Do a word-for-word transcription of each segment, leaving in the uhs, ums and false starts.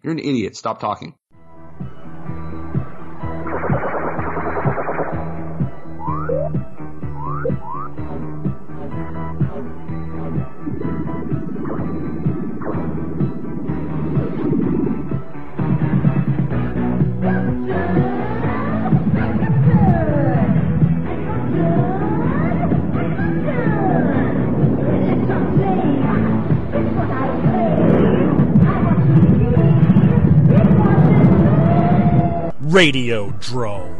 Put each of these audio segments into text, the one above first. You're an idiot. Stop talking. Radiodrome.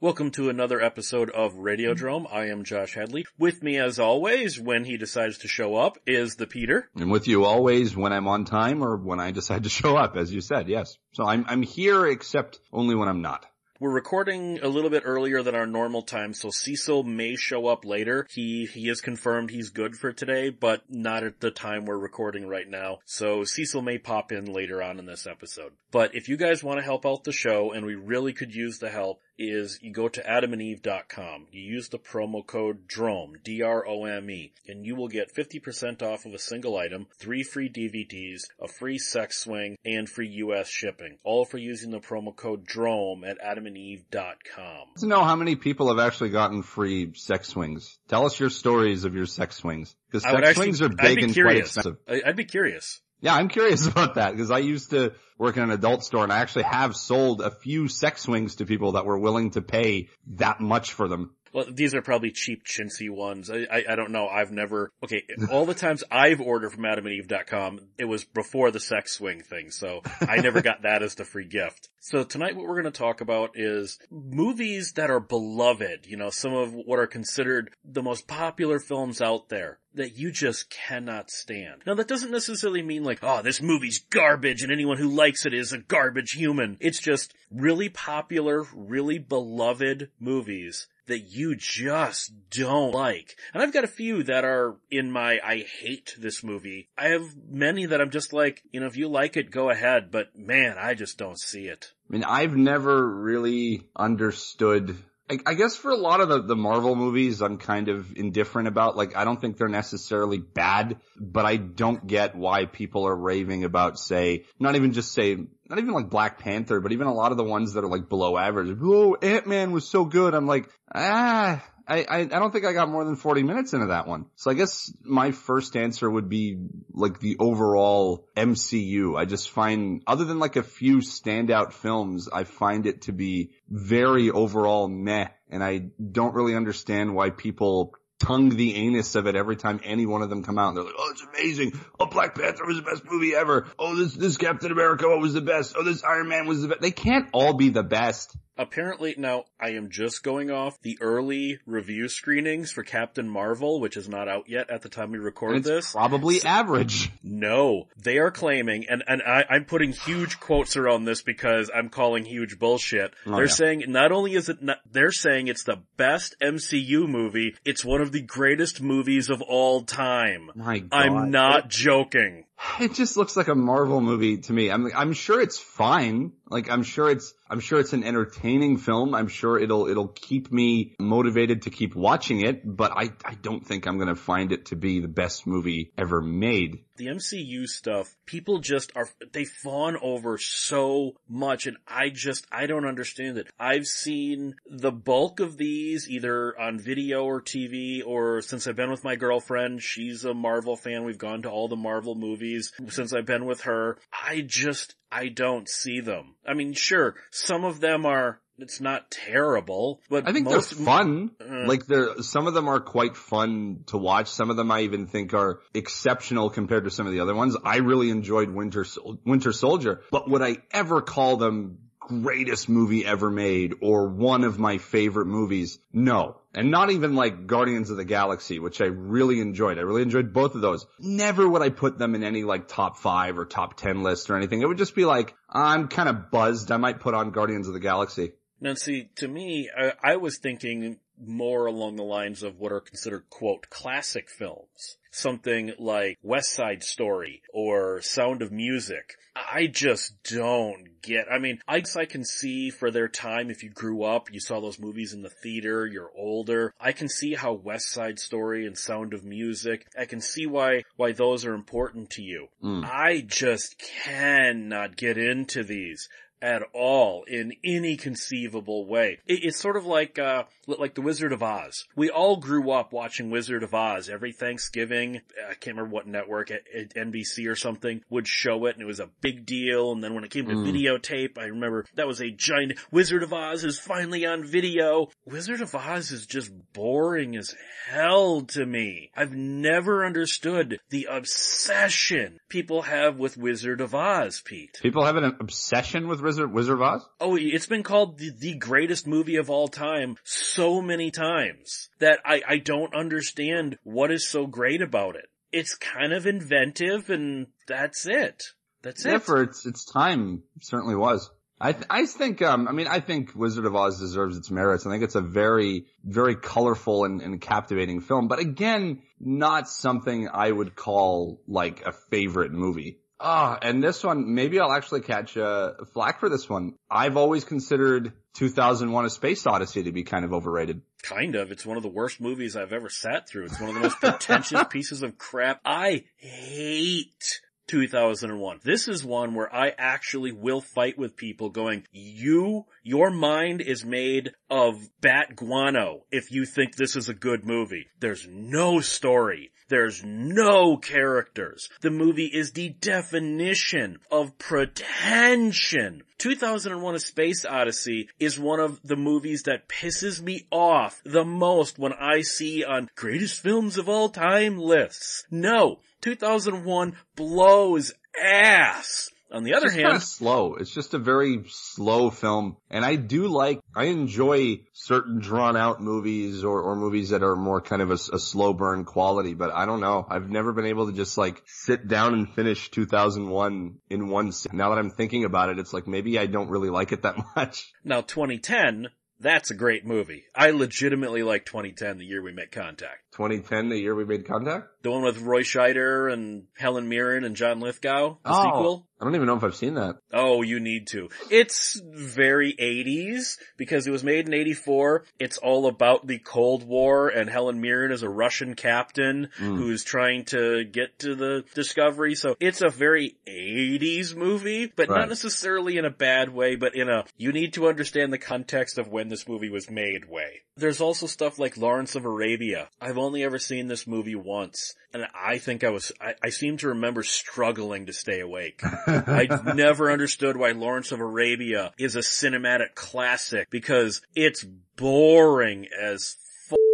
Welcome to another episode of Radiodrome. I am Josh Headley. With me, as always, when he decides to show up, is the Peter. And with you always when I'm on time or when I decide to show up, as you said, yes. So I'm I'm here except only when I'm not. We're recording a little bit earlier than our normal time, so Cecil may show up later. He he is confirmed he's good for today, but not at the time we're recording right now. So Cecil may pop in later on in this episode. But if you guys want to help out the show, and we really could use the help, is you go to adam and eve dot com. You use the promo code DROME, D R O M E, and you will get fifty percent off of a single item, three free D V Ds, a free sex swing, and free U S shipping, all for using the promo code DROME at adam and eve dot com. Let's know how many people have actually gotten free sex swings. Tell us your stories of your sex swings, because sex actually, swings are big and quite expensive. I'd be curious. Yeah, I'm curious about that, because I used to work in an adult store, and I actually have sold a few sex swings to people that were willing to pay that much for them. Well, these are probably cheap, chintzy ones. I, I, I don't know. I've never... Okay, all the times I've ordered from adam and eve dot com, it was before the sex swing thing, so I never got that as the free gift. So tonight what we're going to talk about is movies that are beloved, you know, some of what are considered the most popular films out there that you just cannot stand. Now, that doesn't necessarily mean like, oh, this movie's garbage and anyone who likes it is a garbage human. It's just really popular, really beloved movies that you just don't like. And I've got a few that are in my, I hate this movie. I have many that I'm just like, you know, if you like it, go ahead. But man, I just don't see it. I mean, I've never really understood... I guess for a lot of the, the Marvel movies, I'm kind of indifferent about. Like, I don't think they're necessarily bad, but I don't get why people are raving about, say, not even just say, not even like Black Panther, but even a lot of the ones that are like below average. Oh, Ant-Man was so good. I'm like, ah, I, I, I don't think I got more than forty minutes into that one. So I guess my first answer would be like the overall M C U. I just find, other than like a few standout films, I find it to be very overall meh. And I don't really understand why people tongue the anus of it every time any one of them come out. They're like, oh, it's amazing. Oh, Black Panther was the best movie ever. Oh, this, this Captain America was the best. Oh, this Iron Man was the best. They can't all be the best. Apparently, now, I am just going off the early review screenings for Captain Marvel, which is not out yet at the time we recorded this. It's probably average. No. They are claiming, and, and I, I'm putting huge quotes around this because I'm calling huge bullshit. Oh, they're yeah. saying, not only is it not, they're saying it's the best M C U movie, it's one of the greatest movies of all time. My God. I'm not it, joking. It just looks like a Marvel movie to me. I'm, I'm sure it's fine. Like, I'm sure it's, I'm sure it's an entertaining film. I'm sure it'll, it'll keep me motivated to keep watching it, but I, I don't think I'm going to find it to be the best movie ever made. The M C U stuff, people just are, they fawn over so much, and I just, I don't understand it. I've seen the bulk of these either on video or T V, or since I've been with my girlfriend, she's a Marvel fan. We've gone to all the Marvel movies since I've been with her. I just, I don't see them. I mean, sure, some of them are, it's not terrible, but I think most, they're fun. Uh, like, they're, some of them are quite fun to watch. Some of them I even think are exceptional compared to some of the other ones. I really enjoyed Winter, Sol- Winter Soldier, but would I ever call them greatest movie ever made or one of my favorite movies? No. And not even like Guardians of the Galaxy, which I really enjoyed. I really enjoyed both of those. Never would I put them in any like top five or top ten list or anything. It would just be like, I'm kind of buzzed. I might put on Guardians of the Galaxy. Now, see, to me, I, I was thinking more along the lines of what are considered, quote, classic films. Something like West Side Story or Sound of Music. I just don't get, I mean, I guess I can see for their time, if you grew up, you saw those movies in the theater, you're older, I can see how West Side Story and Sound of Music, I can see why, why those are important to you. Mm. I just cannot get into these at all in any conceivable way. It, it's sort of like, uh, like the Wizard of Oz. We all grew up watching Wizard of Oz every Thanksgiving. I can't remember what network, at, at N B C or something, would show it, and it was a big deal. And then when it came to mm. videotape, I remember that was a giant, Wizard of Oz is finally on video. Wizard of Oz is just boring as hell to me. I've never understood the obsession people have with Wizard of Oz, Pete. People have an obsession with Wizard, Wizard of Oz? Oh, it's been called the, the greatest movie of all time so many times that I, I don't understand what is so great about it. It's kind of inventive, and that's it. That's yeah, it. Yeah, for its, its time, certainly was. I th- I think, um, I mean, I think Wizard of Oz deserves its merits. I think it's a very, very colorful and, and captivating film. But again, not something I would call, like, a favorite movie. Ah, and this one, maybe I'll actually catch uh, flack for this one. I've always considered two thousand one: A Space Odyssey to be kind of overrated. Kind of. It's one of the worst movies I've ever sat through. It's one of the most pretentious pieces of crap. I hate two thousand one. This is one where I actually will fight with people going, you, your mind is made of bat guano if you think this is a good movie. There's no story. There's no characters. The movie is the definition of pretension. two thousand one: A Space Odyssey is one of the movies that pisses me off the most when I see on greatest films of all time lists. No. two thousand one blows ass. On the other it's hand, kind of slow. It's just a very slow film, and I do like, I enjoy certain drawn-out movies or, or movies that are more kind of a, a slow burn quality. But I don't know. I've never been able to just like sit down and finish two thousand one in one sit. Now that I'm thinking about it, it's like maybe I don't really like it that much. Now twenty ten. That's a great movie. I legitimately like twenty ten, The Year We Made Contact. twenty ten, The Year We Made Contact? The one with Roy Scheider and Helen Mirren and John Lithgow, the oh, sequel. I don't even know if I've seen that. Oh, you need to. It's very eighties because it was made in eighty-four. It's all about the Cold War, and Helen Mirren is a Russian captain mm. who's trying to get to the Discovery. So it's a very eighties movie, but right. not necessarily in a bad way, but in a you need to understand the context of when this movie was made way. There's also stuff like Lawrence of Arabia. I've only ever seen this movie once, and I think I was, I, I seem to remember struggling to stay awake. I never understood why Lawrence of Arabia is a cinematic classic, because it's boring as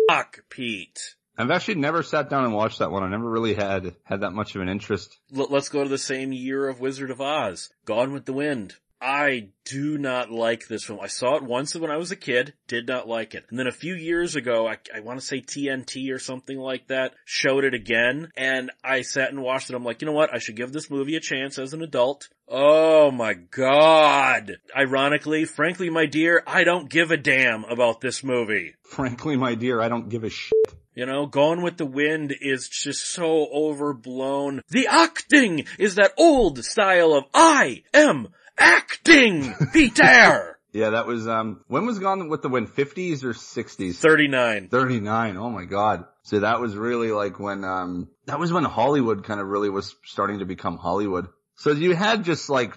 fuck, Pete. I've actually never sat down and watched that one. I never really had, had that much of an interest. L- let's go to the same year of Wizard of Oz. Gone with the Wind. I do not like this film. I saw it once when I was a kid, did not like it. And then a few years ago, I, I want to say T N T or something like that, showed it again, and I sat and watched it. I'm like, you know what? I should give this movie a chance as an adult. Oh my God. Ironically, frankly, my dear, I don't give a damn about this movie. Frankly, my dear, I don't give a shit. You know, Gone with the Wind is just so overblown. The acting is that old style of I am acting, Peter! Yeah, that was, um, when was Gone with the Wind? fifties or sixties? thirty-nine. thirty-nine, oh my God. So that was really like when, um, that was when Hollywood kind of really was starting to become Hollywood. So you had just like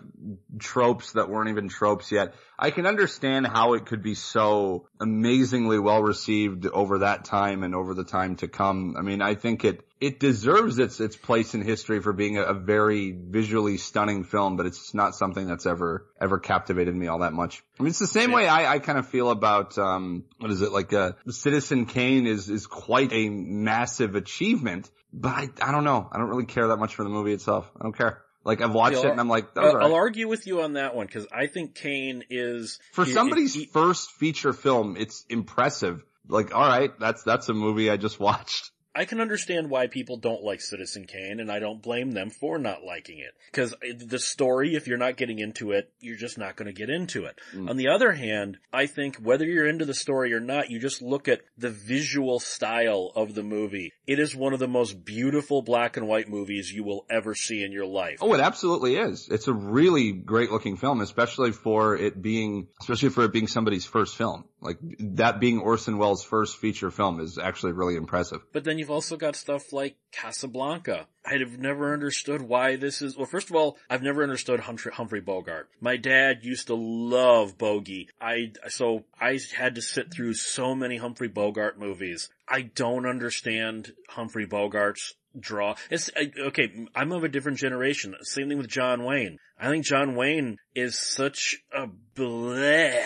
tropes that weren't even tropes yet. I can understand how it could be so amazingly well received over that time and over the time to come. I mean, I think it, it deserves its, its place in history for being a, a very visually stunning film, but it's not something that's ever, ever captivated me all that much. I mean, it's the same yeah. way I, I kind of feel about, um, what is it? Like, uh, Citizen Kane is, is quite a massive achievement, but I, I don't know. I don't really care that much for the movie itself. I don't care. Like, I've watched I'll, it, and I'm like, that was uh, right. I'll argue with you on that one, because I think Kane is... For he, somebody's he, first feature film, it's impressive. Like, all right, that's that's a movie I just watched. I can understand why people don't like Citizen Kane, and I don't blame them for not liking it. Because the story, if you're not getting into it, you're just not going to get into it. Mm. On the other hand, I think whether you're into the story or not, you just look at the visual style of the movie. It is one of the most beautiful black and white movies you will ever see in your life. Oh, it absolutely is. It's a really great looking film, especially for it being, especially for it being somebody's first film. Like, that being Orson Welles' first feature film is actually really impressive. But then you've also got stuff like Casablanca. I'd have never understood why this is... Well, first of all, I've never understood Humphrey, Humphrey Bogart. My dad used to love Bogey. I, so I had to sit through so many Humphrey Bogart movies. I don't understand Humphrey Bogart's draw. It's, okay, I'm of a different generation. Same thing with John Wayne. I think John Wayne is such a bleh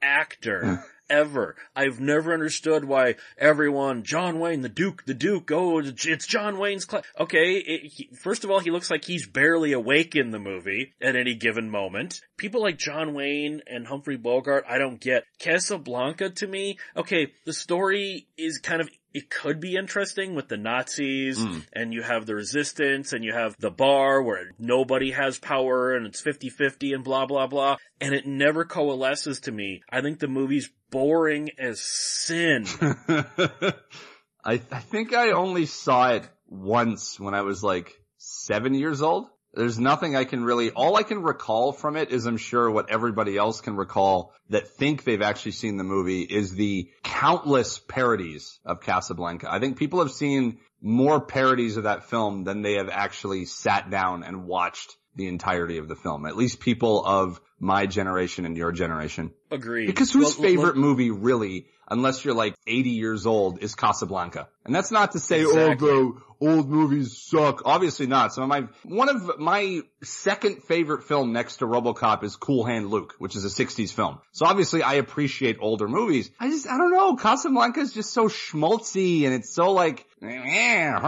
actor. Ever. I've never understood why everyone, John Wayne, the Duke, the Duke, oh, it's John Wayne's class. Okay, it, he, first of all, he looks like he's barely awake in the movie at any given moment. People like John Wayne and Humphrey Bogart, I don't get. Casablanca, to me, okay, the story is kind of... It could be interesting with the Nazis, mm. and you have the resistance, and you have the bar where nobody has power, and it's fifty fifty, and blah, blah, blah. And it never coalesces to me. I think the movie's boring as sin. I, I think I only saw it once when I was like seven years old. There's nothing I can really, all I can recall from it is, I'm sure, what everybody else can recall that think they've actually seen the movie is the countless parodies of Casablanca. I think people have seen more parodies of that film than they have actually sat down and watched the entirety of the film. At least people of my generation and your generation. Agreed. Because whose well, favorite well, movie really, unless you're like eighty years old, is Casablanca. And that's not to say, exactly. oh, the old movies suck. Obviously not. Some of my, one of my second favorite film next to RoboCop is Cool Hand Luke, which is a sixties film. So obviously I appreciate older movies. I just, I don't know. Casablanca is just so schmaltzy, and it's so like, there's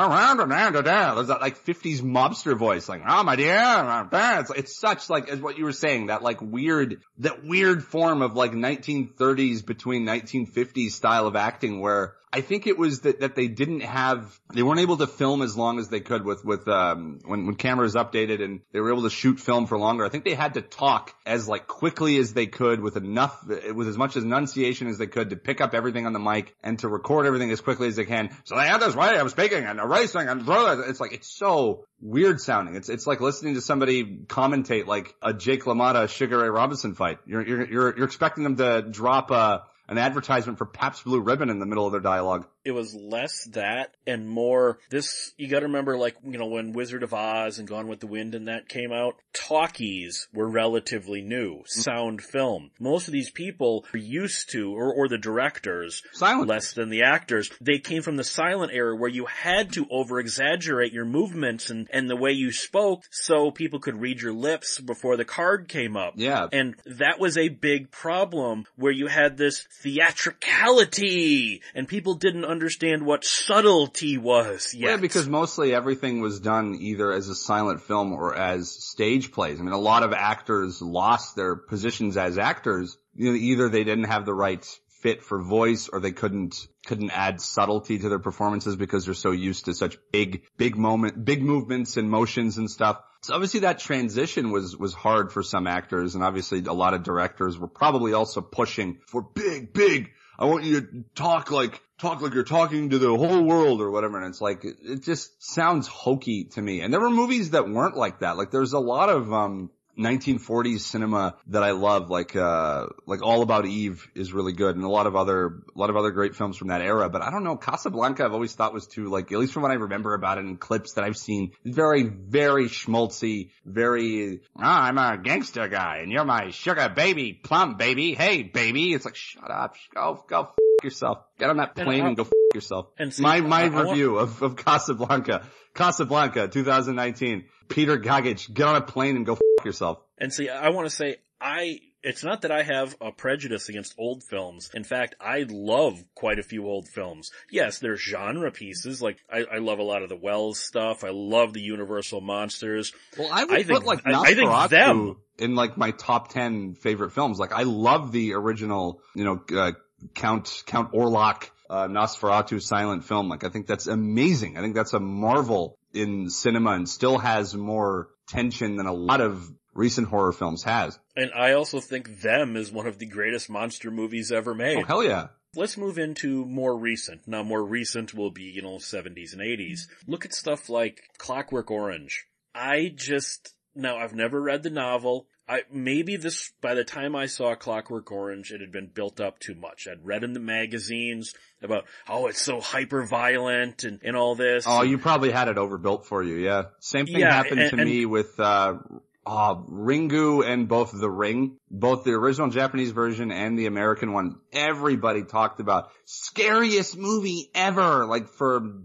that like fifties mobster voice, like, oh my dear. It's, it's such like, as what you were saying, that like weird, that weird form of like nineteen thirties between nineteen fifties style of acting where I think it was that, that they didn't have, they weren't able to film as long as they could with, with, um, when, when cameras updated and they were able to shoot film for longer. I think they had to talk as like quickly as they could with enough, with as much enunciation as they could to pick up everything on the mic and to record everything as quickly as they can. So they had this way of speaking and erasing and throwing. It's like, it's so weird sounding. It's, it's like listening to somebody commentate like a Jake LaMotta, Sugar Ray Robinson fight. You're, you're, you're, you're expecting them to drop a, an advertisement for Pabst Blue Ribbon in the middle of their dialogue. It was less that and more this, you gotta remember, like, you know, when Wizard of Oz and Gone with the Wind and that came out, talkies were relatively new, sound film. Most of these people were used to, or, or the directors, silent. Less than the actors. They came from the silent era where you had to over-exaggerate your movements and, and the way you spoke so people could read your lips before the card came up. Yeah. And that was a big problem where you had this theatricality and people didn't understand understand what subtlety was yet. Yeah, because mostly everything was done either as a silent film or as stage plays. I mean, a lot of actors lost their positions as actors. You know, either they didn't have the right fit for voice or they couldn't couldn't add subtlety to their performances because they're so used to such big, big moment, big movements and motions and stuff. So obviously that transition was, was hard for some actors, and obviously a lot of directors were probably also pushing for big, big, I want you to talk like, talk like you're talking to the whole world or whatever. And it's like, it just sounds hokey to me. And there were movies that weren't like that. Like there's a lot of, um, nineteen forties cinema that I love, like, uh, like All About Eve is really good and a lot of other, a lot of other great films from that era. But I don't know, Casablanca I've always thought was too, like, at least from what I remember about it in clips that I've seen, very, very schmaltzy, very, ah, I'm a gangster guy and you're my sugar baby, plum baby, hey baby. It's like, shut up, go, go f yourself. Get on that plane and, and go f yourself. And see, my, my I, I review want... of, of Casablanca. Casablanca, two thousand nineteen. Peter Gagich, get on a plane and go f yourself. And see, I want to say, I, it's not that I have a prejudice against old films. In fact, I love quite a few old films. Yes, there's genre pieces. Like, I, I love a lot of the Wells stuff. I love the Universal Monsters. Well, I would I put, think, like, I, I think them in, like, my top ten favorite films. Like, I love the original, you know, uh, Count, Count Orlok uh, Nosferatu silent film. Like, I think that's amazing. I think that's a marvel in cinema and still has more tension than a lot of recent horror films has. And I also think Them is one of the greatest monster movies ever made. Oh, hell yeah. Let's move into more recent. Now, more recent will be, you know, seventies and eighties. Look at stuff like Clockwork Orange. I just, now I've never read the novel. I, maybe this, by the time I saw Clockwork Orange, it had been built up too much. I'd read in the magazines about, oh, it's so hyper-violent and, and all this. Oh, you probably had it overbuilt for you, yeah. Same thing yeah, happened and, to and, me with, uh, uh, Ringu and both The Ring, both the original Japanese version and the American one. Everybody talked about scariest movie ever, like for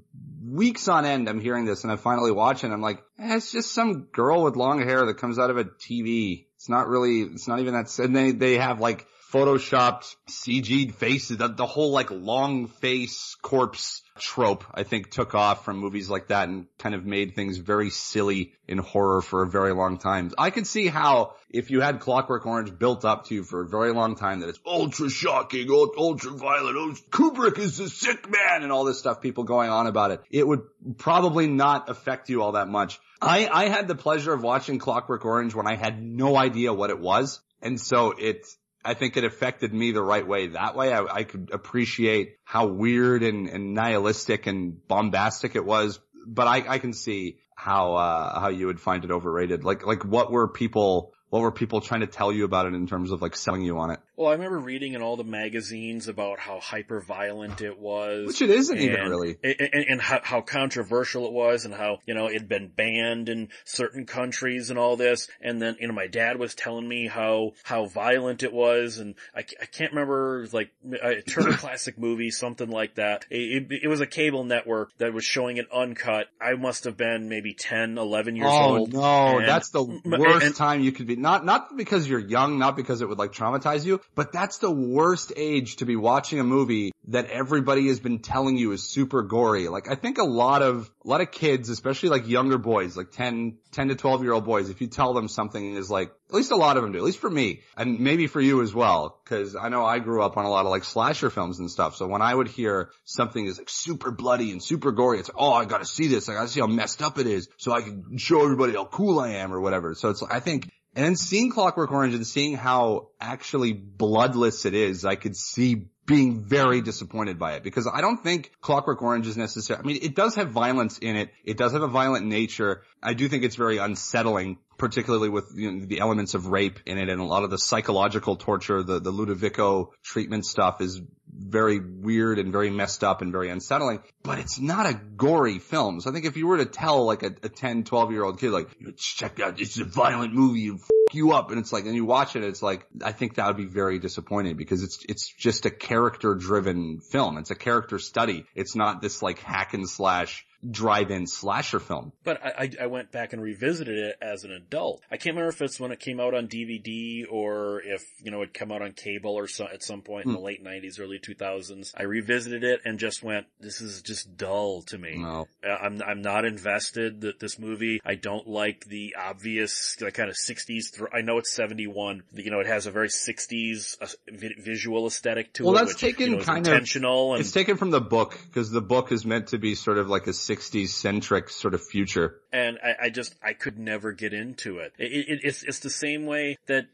weeks on end. I'm hearing this and I finally watch it and I'm like, eh, it's just some girl with long hair that comes out of a T V. It's not really, it's not even that. And they, they have like photoshopped C G'd faces, the, the whole like long face corpse trope, I think, took off from movies like that and kind of made things very silly in horror for a very long time. I could see how if you had Clockwork Orange built up to you for a very long time that it's ultra shocking, ultra violent, oh, Kubrick is a sick man and all this stuff, people going on about it, it would probably not affect you all that much. I, I had the pleasure of watching Clockwork Orange when I had no idea what it was. And so it, I think it affected me the right way. That way I, I could appreciate how weird and, and nihilistic and bombastic it was. But I, I can see how, uh, how you would find it overrated. Like, like what were people, what were people trying to tell you about it in terms of like selling you on it? Well, I remember reading in all the magazines about how hyper-violent it was. Which it isn't and, even really. And, and, and how, how controversial it was and how, you know, it'd been banned in certain countries and all this. And then, you know, my dad was telling me how, how violent it was. And I, I can't remember, like, a Turner Classic Movie, something like that. It, it, it was a cable network that was showing it uncut. I must have been maybe ten, eleven years oh, old. Oh, no, and, that's the worst and, time you could be. Not, not because you're young, not because it would like traumatize you, but that's the worst age to be watching a movie that everybody has been telling you is super gory. Like, I think a lot of, a lot of kids, especially like younger boys, like ten, ten to twelve year old boys, if you tell them something is like, at least a lot of them do, at least for me, and maybe for you as well, cause I know I grew up on a lot of like slasher films and stuff. So when I would hear something is like super bloody and super gory, it's, oh, I gotta see this. I gotta see how messed up it is so I can show everybody how cool I am or whatever. So it's, I think, and then seeing Clockwork Orange and seeing how actually bloodless it is, I could see being very disappointed by it because I don't think Clockwork Orange is necessary. I mean, it does have violence in it. It does have a violent nature. I do think it's very unsettling, particularly with, you know, the elements of rape in it and a lot of the psychological torture, the, the Ludovico treatment stuff is very weird and very messed up and very unsettling, but it's not a gory film. So I think if you were to tell like a, a ten, twelve year old kid, like, check out, it's a violent movie, you f- you up, and it's like, and you watch it, it's like, I think that would be very disappointing because it's, it's just a character driven film. It's a character study. It's not this like hack and slash drive-in slasher film. But I, I went back and revisited it as an adult. I can't remember if it's when it came out on D V D or if, you know, it came out on cable or so, at some point mm. in the late nineties, early two thousands. I revisited it and just went, this is just dull to me. No. I'm I'm not invested that this movie, I don't like the obvious like, kind of sixties, th- I know it's seventy-one, you know, it has a very sixties uh, vi- visual aesthetic to well, it. Well, that's which, taken you know, kind intentional of, and, it's taken from the book because the book is meant to be sort of like a sixties-centric sort of future. And I, I just, I could never get into it. It, it it's, it's the same way that,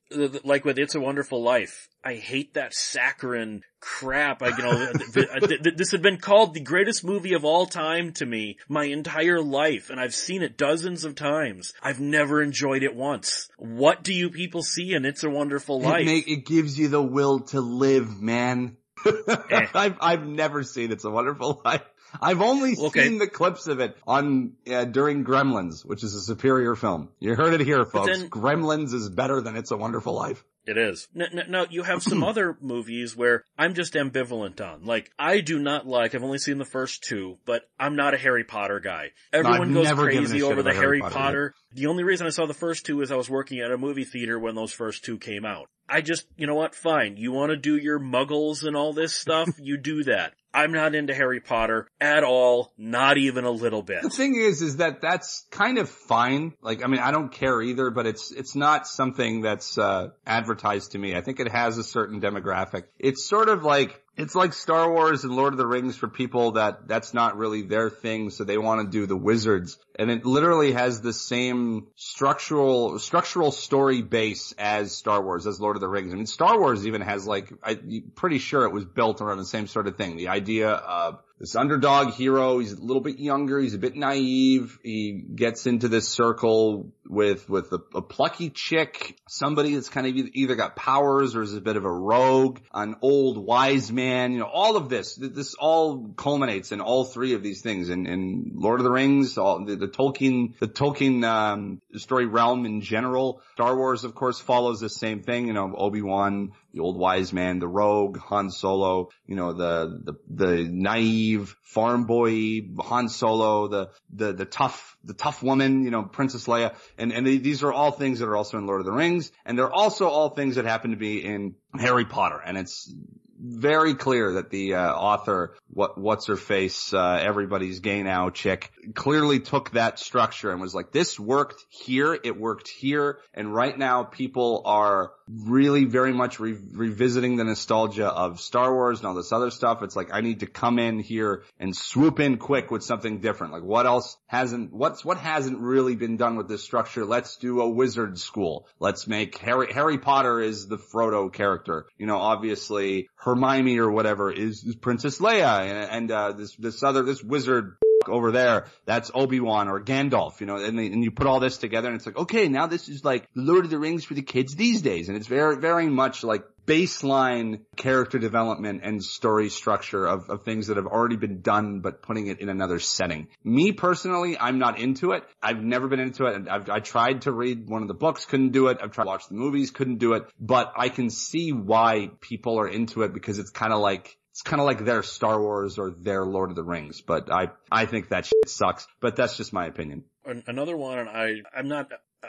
like with It's a Wonderful Life, I hate that saccharine crap. I, you know, th- th- th- this had been called the greatest movie of all time to me my entire life, and I've seen it dozens of times. I've never enjoyed it once. What do you people see in It's a Wonderful Life? It, make, it gives you the will to live, man. eh. I've, I've never seen It's a Wonderful Life. I've only okay. seen the clips of it on uh, during Gremlins, which is a superior film. You heard it here, folks. Then, Gremlins is better than It's a Wonderful Life. It is. Now, now you have some other movies where I'm just ambivalent on. Like, I do not like, I've only seen the first two, but I'm not a Harry Potter guy. Everyone no, goes crazy over the Harry Potter. Potter. The only reason I saw the first two is I was working at a movie theater when those first two came out. I just, you know what, fine. You want to do your muggles and all this stuff? You do that. I'm not into Harry Potter at all, not even a little bit. The thing is, is that that's kind of fine. Like, I mean, I don't care either, but it's it's not something that's uh advertised to me. I think it has a certain demographic. It's sort of like it's like Star Wars and Lord of the Rings for people that that's not really their thing, so they want to do the wizards. And it literally has the same structural structural story base as Star Wars, as Lord of the Rings. I mean, Star Wars even has, like, I'm pretty sure it was built around the same sort of thing. The idea of this underdog hero, he's a little bit younger, he's a bit naive, he gets into this circle with with a, a plucky chick, somebody that's kind of either got powers or is a bit of a rogue, an old wise man, you know, all of this. This all culminates in all three of these things. In, in Lord of the Rings, all, the, the Tolkien, the Tolkien um, story realm in general. Star Wars, of course, follows the same thing, you know, Obi-Wan, the old wise man, the rogue, Han Solo, you know, the, the, the naive farm boy, Han Solo, the, the, the tough, the tough woman, you know, Princess Leia. And, and these are all things that are also in Lord of the Rings. And they're also all things that happen to be in Harry Potter. And it's very clear that the uh, author, what, what's her face, uh, everybody's gay now chick, clearly took that structure and was like, this worked here, it worked here. And right now people are really very much re- revisiting the nostalgia of Star Wars and all this other stuff. It's like, I need to come in here and swoop in quick with something different. Like, what else hasn't, what's, what hasn't really been done with this structure? Let's do a wizard school. Let's make Harry, Harry Potter is the Frodo character. You know, obviously Hermione or whatever is, is Princess Leia and, and, uh, this, this other, this wizard over there, that's Obi-Wan or Gandalf, you know, and, they, and you put all this together and it's like, okay, now this is like Lord of the Rings for the kids these days. And it's very, very much like baseline character development and story structure of, of things that have already been done, but putting it in another setting. Me personally, I'm not into it. I've never been into it. And I've, I tried to read one of the books, couldn't do it. I've tried to watch the movies, couldn't do it, but I can see why people are into it because it's kind of like, It's kind of like their Star Wars or their Lord of the Rings, but I, I think that shit sucks, but that's just my opinion. Another one, and I, I'm not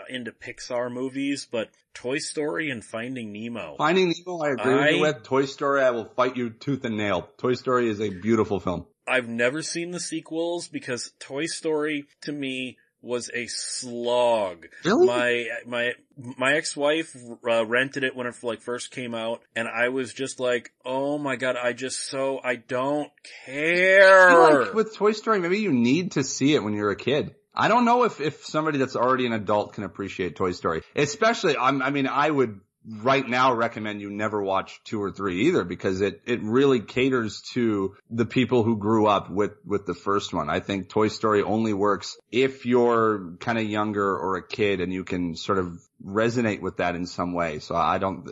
into Pixar movies, but Toy Story and Finding Nemo. Finding Nemo, I agree I, with you with. Toy Story, I will fight you tooth and nail. Toy Story is a beautiful film. I've never seen the sequels because Toy Story, to me, was a slog. Really? My, my, my ex-wife uh, rented it when it like first came out and I was just like, oh my God, I just so, I don't care. I feel like with Toy Story, maybe you need to see it when you're a kid. I don't know if, if somebody that's already an adult can appreciate Toy Story. Especially, I'm, I mean, I would right now recommend you never watch two or three either because it, it really caters to the people who grew up with, with the first one. I think Toy Story only works if you're kind of younger or a kid and you can sort of resonate with that in some way. So I don't,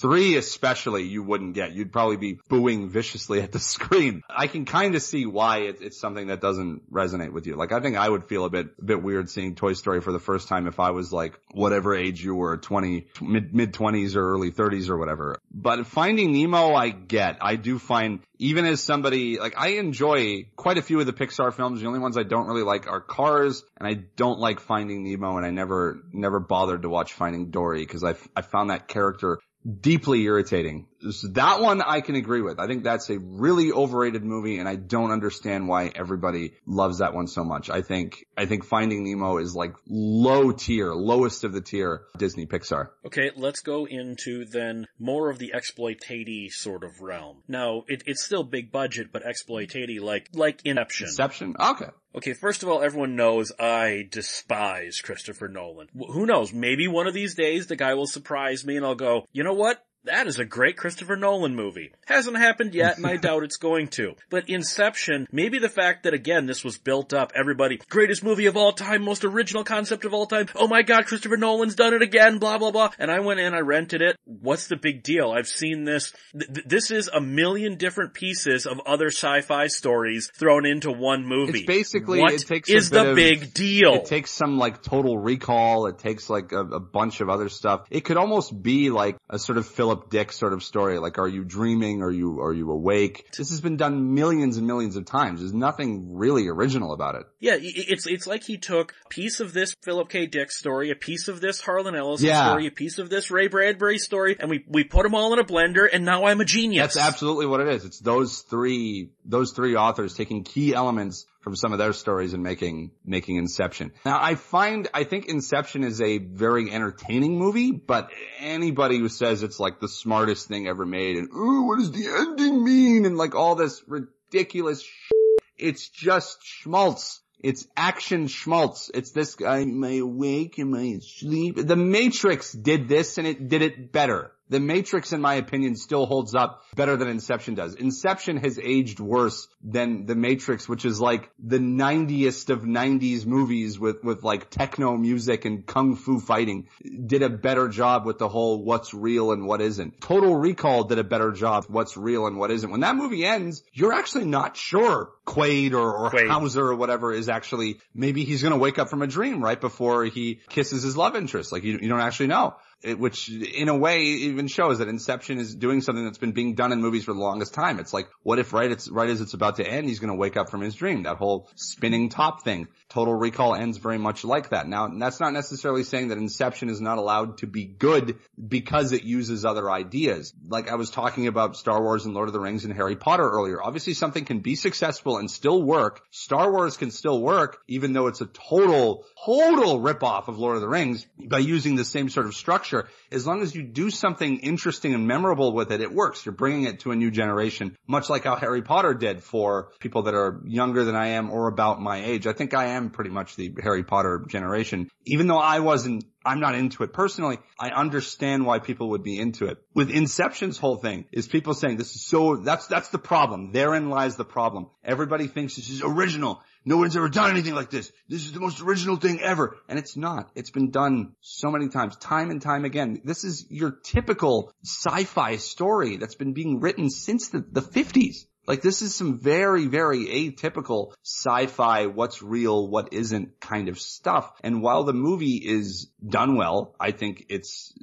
three especially you wouldn't get. You'd probably be booing viciously at the screen. I can kind of see why it, it's something that doesn't resonate with you. Like I think I would feel a bit, a bit weird seeing Toy Story for the first time if I was like whatever age you were, twenty, mid, mid twenties or early thirties or whatever. But Finding Nemo, I get. I do find, even as somebody, like I enjoy quite a few of the Pixar films. The only ones I don't really like are Cars and I don't like Finding Nemo and I never, never bothered to watch Finding Dory because I, I found that character deeply irritating. So that one I can agree with. I think that's a really overrated movie and I don't understand why everybody loves that one so much. I think, I think Finding Nemo is like low tier, lowest of the tier Disney Pixar. Okay, let's go into then more of the exploitative sort of realm. Now, it, it's still big budget, but exploitative like, like Inception. Inception, okay. Okay, first of all, everyone knows I despise Christopher Nolan. W- who knows? Maybe one of these days the guy will surprise me and I'll go, you know what? That is a great Christopher Nolan movie. Hasn't happened yet, and I doubt it's going to. But Inception, maybe the fact that, again, this was built up, everybody, greatest movie of all time, most original concept of all time, oh my God, Christopher Nolan's done it again, blah, blah, blah. And I went in, I rented it. What's the big deal? I've seen this. Th- this is a million different pieces of other sci-fi stories thrown into one movie. It's basically, what it takes is a bit the of, big deal? It takes some, like, Total Recall. It takes, like, a, a bunch of other stuff. It could almost be, like, a sort of Philip Dick sort of story, like are you dreaming, are you are you awake? This has been done millions and millions of times. There's nothing really original about it. Yeah, it's it's like he took a piece of this Philip K. Dick story, a piece of this Harlan Ellison yeah. story, a piece of this Ray Bradbury story, and we we put them all in a blender, and now I'm a genius. That's absolutely what it is. It's those three those three authors taking key elements from some of their stories and making, making Inception. Now I find, I think Inception is a very entertaining movie, but anybody who says it's like the smartest thing ever made and, ooh, what does the ending mean? And like all this ridiculous shit, it's just schmaltz. It's action schmaltz. It's this guy, am I awake? Am I asleep? The Matrix did this and it did it better. The Matrix, in my opinion, still holds up better than Inception does. Inception has aged worse than The Matrix, which is like the nineties of nineties movies with, with like techno music and kung fu fighting. Did a better job with the whole what's real and what isn't. Total Recall did a better job with what's real and what isn't. When that movie ends, you're actually not sure Quaid or, or Quaid. Hauser or whatever is actually, maybe he's going to wake up from a dream right before he kisses his love interest. Like you, you don't actually know. It, which in a way even shows that Inception is doing something that's been being done in movies for the longest time. It's like, what if right, it's right as it's about to end, he's going to wake up from his dream? That whole spinning top thing. Total Recall ends very much like that. Now, that's not necessarily saying that Inception is not allowed to be good because it uses other ideas. Like I was talking about Star Wars and Lord of the Rings and Harry Potter earlier. Obviously something can be successful and still work. Star Wars can still work, even though it's a total, total ripoff of Lord of the Rings by using the same sort of structure. As long as you do something interesting and memorable with it, it works. You're bringing it to a new generation, much like how Harry Potter did for people that are younger than I am or about my age. I think I am pretty much the Harry Potter generation. Even though I wasn't, I'm not into it personally, I understand why people would be into it. With Inception's whole thing is people saying this is so, that's, that's the problem. Therein lies the problem. Everybody thinks this is original. No one's ever done anything like this. This is the most original thing ever. And it's not. It's been done so many times, time and time again. This is your typical sci-fi story that's been being written since the, the fifties. Like this is some very, very atypical sci-fi, what's real, what isn't kind of stuff. And while the movie is done well, I think it's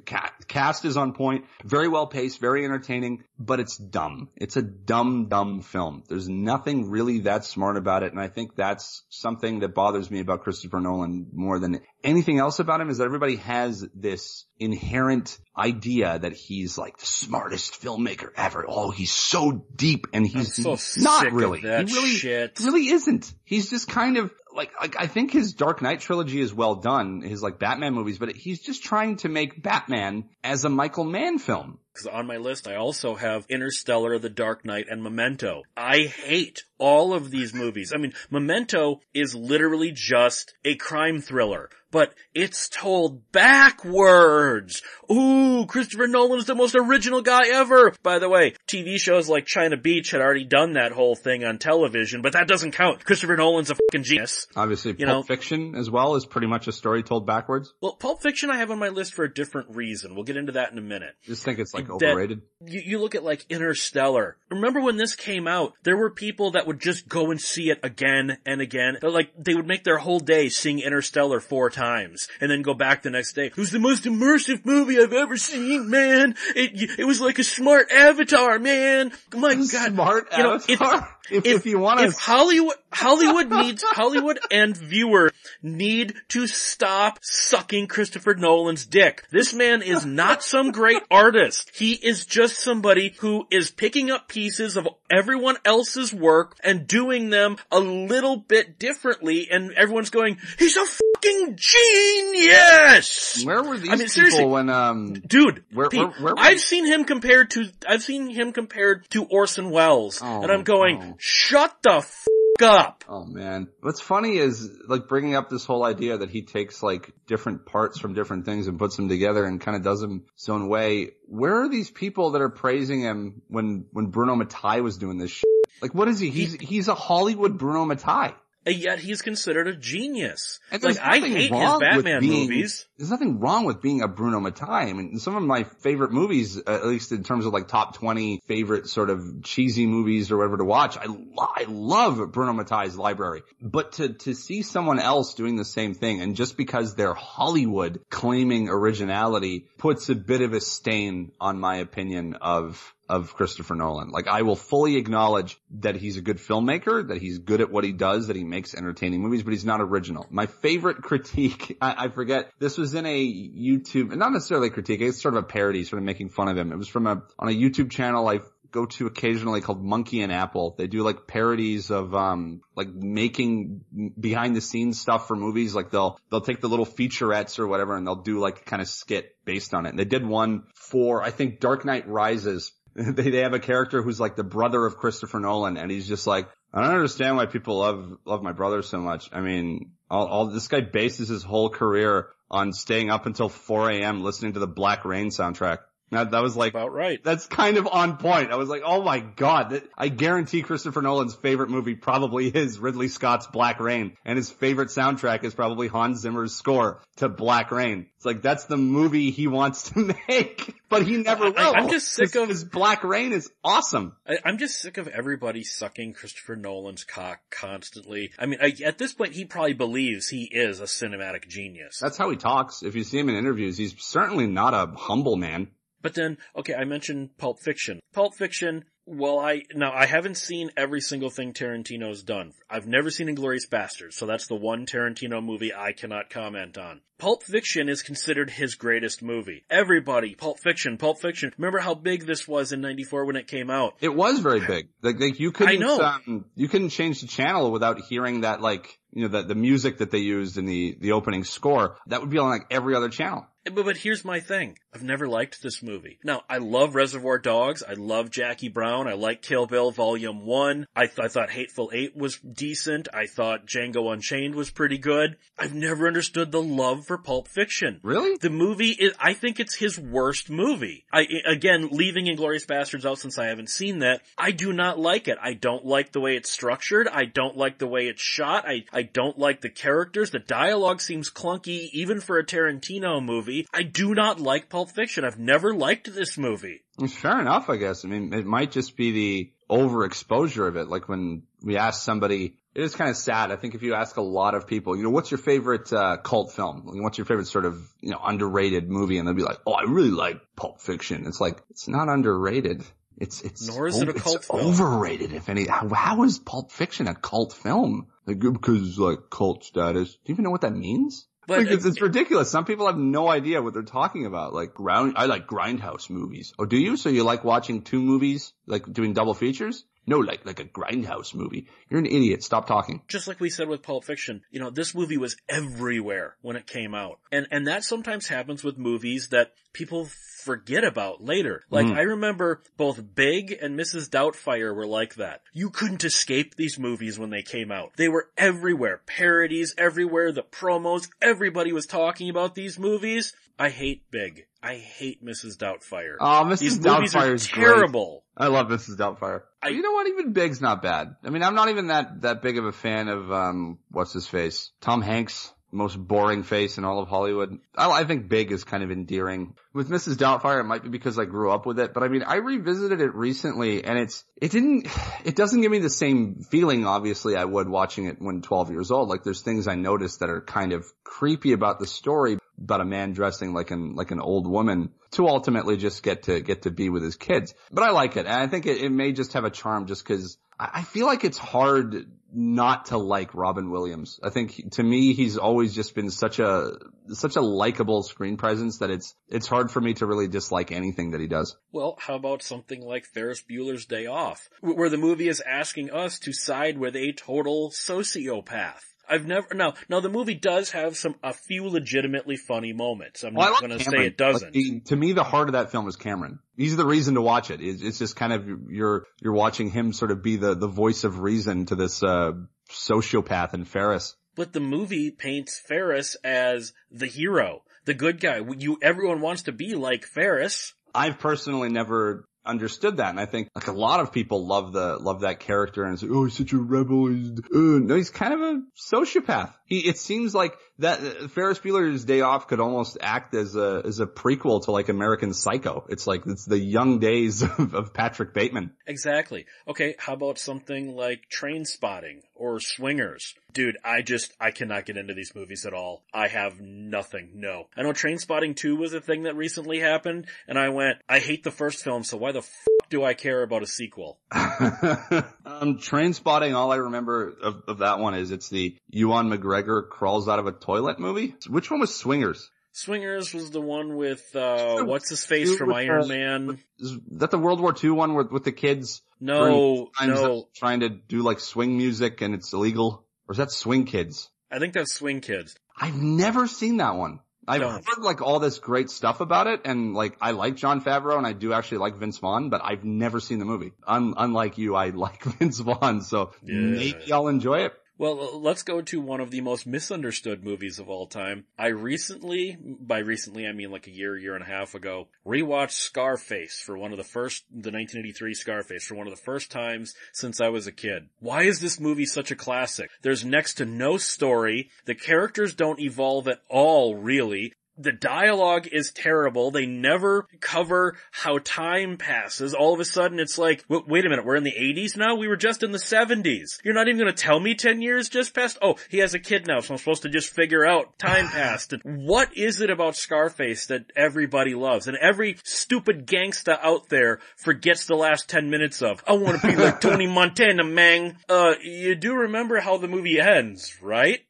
cast is on point, very well paced, very entertaining, but it's dumb. It's a dumb, dumb film. There's nothing really that smart about it. And I think that's something that bothers me about Christopher Nolan more than anything else about him, is that everybody has this inherent idea that he's like the smartest filmmaker ever. Oh, he's so deep, and he's so not really. He really, shit. really isn't. He's just kind of like, like I think his Dark Knight trilogy is well done, his like Batman movies, but he's just trying to make Batman as a Michael Mann film. Because on my list, I also have Interstellar, The Dark Knight, and Memento. I hate all of these movies. I mean, Memento is literally just a crime thriller, but it's told backwards. Ooh, Christopher Nolan is the most original guy ever. By the way, T V shows like China Beach had already done that whole thing on television, but that doesn't count. Christopher Nolan's a fucking genius. Obviously, Pulp you know? Fiction as well is pretty much a story told backwards. Well, Pulp Fiction I have on my list for a different reason. We'll get into that in a minute. Just think it's like overrated. You, you look at like Interstellar. Remember when this came out, there were people that would just go and see it again and again. They're like, they would make their whole day seeing Interstellar four times and then go back the next day. It was the most immersive movie I've ever seen, man. It it was like a smart avatar, man. My God. Smart you know, avatar? If, if, if you want to... If Hollywood, Hollywood needs, Hollywood and viewers need to stop sucking Christopher Nolan's dick. This man is not some great artist. He is just somebody who is picking up pieces of everyone else's work and doing them a little bit differently, and everyone's going, he's a fucking genius! Where were these I mean, people when, um... Dude, where, Pete, where, where were I've seen him compared to, I've seen him compared to Orson Welles, oh, and I'm going, no. Shut the f*** up. Oh man. What's funny is like bringing up this whole idea that he takes like different parts from different things and puts them together and kind of does them his own way. Where are these people that are praising him when, when Bruno Mattei was doing this shit? Like what is he? He's, he's a Hollywood Bruno Mattei. And yet he's considered a genius. And like I hate his Batman being, movies. There's nothing wrong with being a Bruno Mattei. I mean, some of my favorite movies, at least in terms of like top twenty favorite sort of cheesy movies or whatever to watch, I, lo- I love Bruno Mattei's library. But to, to see someone else doing the same thing, and just because they're Hollywood claiming originality, puts a bit of a stain on my opinion of of Christopher Nolan. Like I will fully acknowledge that he's a good filmmaker, that he's good at what he does, that he makes entertaining movies, but he's not original. My favorite critique, I, I forget, this was in a YouTube, not necessarily a critique, it's sort of a parody, sort of making fun of him. It was from a, on a YouTube channel I go to occasionally called Monkey and Apple. They do like parodies of um like making behind the scenes stuff for movies. Like they'll they'll take the little featurettes or whatever and they'll do like kind of skit based on it. And they did one for, I think, Dark Knight Rises. They they have a character who's like the brother of Christopher Nolan, and he's just like, I don't understand why people love love my brother so much. I mean, all, all this guy bases his whole career on staying up until four a.m. listening to the Black Rain soundtrack. Now, that was like, about right. That's kind of on point. I was like, oh my God. That, I guarantee Christopher Nolan's favorite movie probably is Ridley Scott's Black Rain. And his favorite soundtrack is probably Hans Zimmer's score to Black Rain. It's like, that's the movie he wants to make, but he never will. I, I'm just sick of his Black Rain is awesome. I, I'm just sick of everybody sucking Christopher Nolan's cock constantly. I mean, I, at this point, he probably believes he is a cinematic genius. That's how he talks. If you see him in interviews, he's certainly not a humble man. But then, okay, I mentioned Pulp Fiction. Pulp Fiction, well, I, now I haven't seen every single thing Tarantino's done. I've never seen Inglourious Bastards, so that's the one Tarantino movie I cannot comment on. Pulp Fiction is considered his greatest movie. Everybody, Pulp Fiction, Pulp Fiction. Remember how big this was in ninety-four when it came out? It was very big. Like, like you couldn't, I know. Um, you couldn't change the channel without hearing that, like, you know, the, the music that they used in the, the opening score. That would be on like every other channel. But, but here's my thing. I've never liked this movie. Now, I love Reservoir Dogs. I love Jackie Brown. I like Kill Bill Volume one. I, th- I thought Hateful Eight was decent. I thought Django Unchained was pretty good. I've never understood the love for Pulp Fiction. Really? The movie is, I think it's his worst movie. I, again, leaving Inglourious Bastards out since I haven't seen that, I do not like it. I don't like the way it's structured. I don't like the way it's shot. I, I don't like the characters. The dialogue seems clunky, even for a Tarantino movie. I do not like Pulp Fiction. I've never liked this movie. Fair enough, I guess. I mean, it might just be the overexposure of it. Like when we ask somebody, it is kind of sad. I think if you ask a lot of people, you know, what's your favorite uh, cult film? What's your favorite sort of, you know, underrated movie? And they'll be like, oh, I really like Pulp Fiction. It's like, it's not underrated. It's, it's, Nor is o- it a cult it's film. Overrated, if any. How, how is Pulp Fiction a cult film? Like, because it's like cult status. Do you even know what that means? But like, it's, it's ridiculous. Some people have no idea what they're talking about. Like ground, I like grindhouse movies. Oh, do you? So you like watching two movies, like doing double features? No, like, like a grindhouse movie. You're an idiot. Stop talking. Just like we said with Pulp Fiction, you know, this movie was everywhere when it came out. And, and that sometimes happens with movies that people forget about later. Like, mm. I remember both Big and Missus Doubtfire were like that. You couldn't escape these movies when they came out. They were everywhere. Parodies everywhere, the promos, everybody was talking about these movies. I hate Big. I hate Missus Doubtfire. Oh, Missus These Doubtfire is terrible. Great. I love Missus Doubtfire. I, you know what? Even Big's not bad. I mean, I'm not even that, that big of a fan of, um, what's his face? Tom Hanks, most boring face in all of Hollywood. I, I think Big is kind of endearing. With Missus Doubtfire, it might be because I grew up with it, but I mean, I revisited it recently and it's, it didn't, it doesn't give me the same feeling, obviously, I would watching it when twelve years old. Like, there's things I noticed that are kind of creepy about the story, about a man dressing like an, like an old woman to ultimately just get to, get to be with his kids. But I like it. And I think it, it may just have a charm just cause I feel like it's hard not to like Robin Williams. I think to me, he's always just been such a, such a likable screen presence that it's, it's hard for me to really dislike anything that he does. Well, how about something like Ferris Bueller's Day Off, where the movie is asking us to side with a total sociopath. I've never, now, now the movie does have some, a few legitimately funny moments. I'm well, not like going to say it doesn't. Like the, to me, the heart of that film is Cameron. He's the reason to watch it. It's, it's just kind of, you're, you're watching him sort of be the, the voice of reason to this, uh, sociopath in Ferris. But the movie paints Ferris as the hero, the good guy. You, everyone wants to be like Ferris. I've personally never understood that, and I think like a lot of people love the love that character and say, oh, he's such a rebel. He's, uh. No, he's kind of a sociopath. He, it seems like that uh, Ferris Bueller's Day Off could almost act as a as a prequel to like American Psycho. It's like it's the young days of, of Patrick Bateman. Exactly. Okay, how about something like Trainspotting or Swingers? Dude, I just, I cannot get into these movies at all. I have nothing, no. I know Trainspotting two was a thing that recently happened, and I went, I hate the first film, so why the f*** do I care about a sequel? um, Trainspotting, all I remember of, of that one is it's the Ewan McGregor crawls out of a toilet movie. Which one was Swingers? Swingers was the one with, uh, what's his face from Iron the, Man. Is that the World War Two one with, with the kids? No, no. Trying to do like swing music and it's illegal? Or is that Swing Kids? I think that's Swing Kids. I've never seen that one. I've no. heard like all this great stuff about it, and like I like Jon Favreau and I do actually like Vince Vaughn, but I've never seen the movie. Un- unlike you, I like Vince Vaughn, so yeah. maybe I'll enjoy it. Well, let's go to one of the most misunderstood movies of all time. I recently, by recently I mean like a year, year and a half ago, rewatched Scarface for one of the first, the nineteen eighty-three Scarface for one of the first times since I was a kid. Why is this movie such a classic? There's next to no story. The characters don't evolve at all, really. The dialogue is terrible. They never cover how time passes. All of a sudden, it's like, wait a minute, we're in the eighties now? We were just in the seventies. You're not even going to tell me ten years just passed? Oh, he has a kid now, so I'm supposed to just figure out time passed. And what is it about Scarface that everybody loves? And every stupid gangsta out there forgets the last ten minutes of, I want to be like Tony Montana, man. Uh, you do remember how the movie ends, right?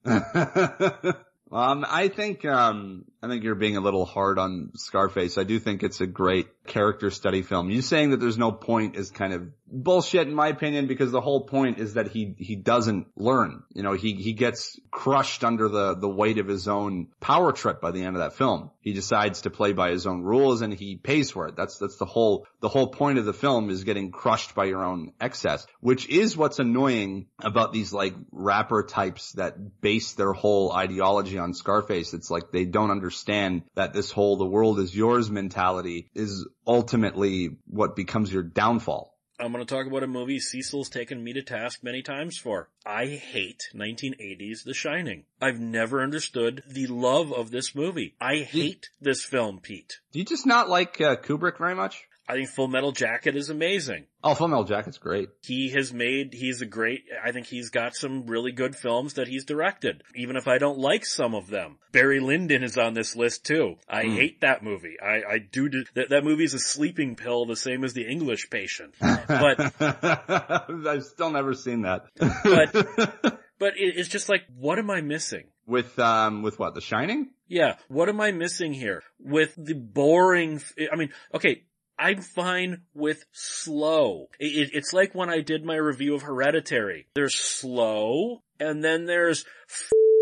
Um, I think, um, I think you're being a little hard on Scarface. I do think it's a great character study film. You saying that there's no point is kind of bullshit in my opinion, because the whole point is that he, he doesn't learn. You know, he, he gets crushed under the, the weight of his own power trip by the end of that film. He decides to play by his own rules and he pays for it. That's, that's the whole, the whole point of the film is getting crushed by your own excess, which is what's annoying about these like rapper types that base their whole ideology on Scarface. It's like they don't understand that this whole, the world is yours mentality is ultimately what becomes your downfall. I'm going to talk about a movie Cecil's taken me to task many times for. I hate nineteen eighties The Shining. I've never understood the love of this movie. I hate you, this film, Pete. Do you just not like uh, Kubrick very much? I think Full Metal Jacket is amazing. Oh, Full Metal Jacket's great. He has made, he's a great, I think he's got some really good films that he's directed, even if I don't like some of them. Barry Lyndon is on this list too. I mm. hate that movie. I, I do, do that, that movie's a sleeping pill, the same as The English Patient. But I've still never seen that. but but it, it's just like, what am I missing? With, um, with what, The Shining? Yeah. What am I missing here? With the boring, I mean, okay. I'm fine with slow. It, it, it's like when I did my review of Hereditary. There's slow, and then there's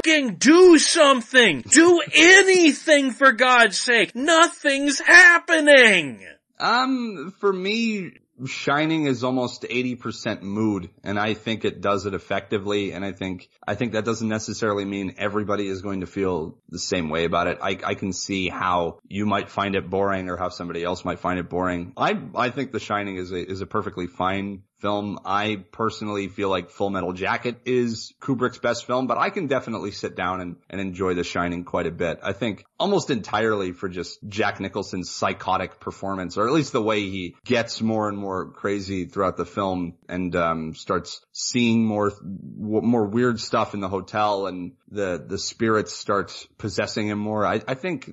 fucking do something! Do anything, for God's sake! Nothing's happening! Um, for me, Shining is almost eighty percent mood, and I think it does it effectively, and I think, I think that doesn't necessarily mean everybody is going to feel the same way about it. I, I can see how you might find it boring or how somebody else might find it boring. I, I think The Shining is a, is a perfectly fine film. I personally feel like Full Metal Jacket is Kubrick's best film, but I can definitely sit down and, and enjoy The Shining quite a bit. I think almost entirely for just Jack Nicholson's psychotic performance, or at least the way he gets more and more crazy throughout the film and um starts seeing more more weird stuff in the hotel and the the spirits start possessing him more. I, I think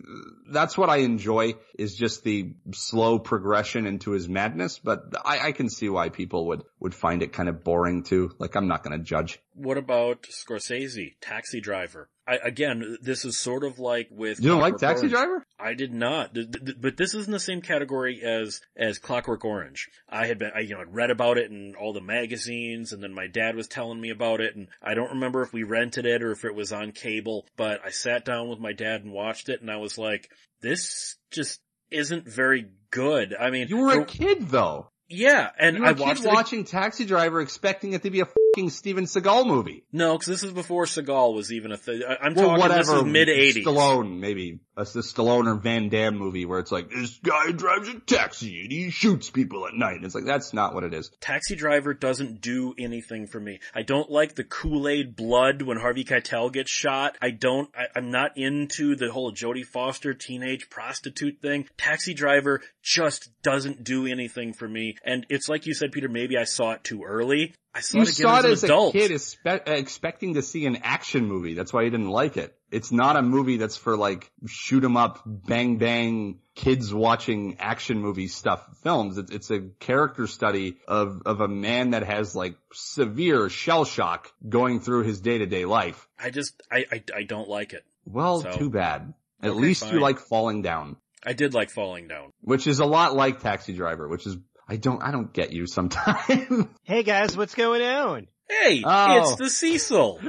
that's what I enjoy, is just the slow progression into his madness, but I, I can see why people would would find it kind of boring too. Like, I'm not going to judge. What about Scorsese, Taxi Driver? I, again, this is sort of like with... You don't Clockwork like Taxi Orange. Driver? I did not. Th- th- but this is in the same category as, as Clockwork Orange. I had been, I, you know, I'd read about it in all the magazines, and then my dad was telling me about it, and I don't remember if we rented it or if it was on cable, but I sat down with my dad and watched it, and I was like, this just isn't very good. I mean... You were a kid, though. Yeah, and you were I watched watching Taxi Driver, expecting it to be a fucking Steven Seagal movie. No, because this is before Seagal was even a thing. I'm well, talking whatever. This is mid eighties. Stallone, maybe that's the Stallone or Van Damme movie where it's like this guy drives a taxi and he shoots people at night. And it's like, that's not what it is. Taxi Driver doesn't do anything for me. I don't like the Kool-Aid blood when Harvey Keitel gets shot. I don't. I, I'm not into the whole Jodie Foster teenage prostitute thing. Taxi Driver just doesn't do anything for me. And it's like you said, Peter, maybe I saw it too early. I saw you it again saw as, it as an adult. You saw it as a kid expecting to see an action movie. That's why you didn't like it. It's not a movie that's for like shoot 'em up, bang bang, kids watching action movie stuff films. It's, it's a character study of, of a man that has like severe shell shock going through his day to day life. I just, I, I, I don't like it. Well, so. Too bad. At okay, least fine. You like falling down. I did like falling down. Which is a lot like Taxi Driver, which is, I don't, I don't get you sometimes. Hey guys, what's going on? Hey, oh. It's the Cecil.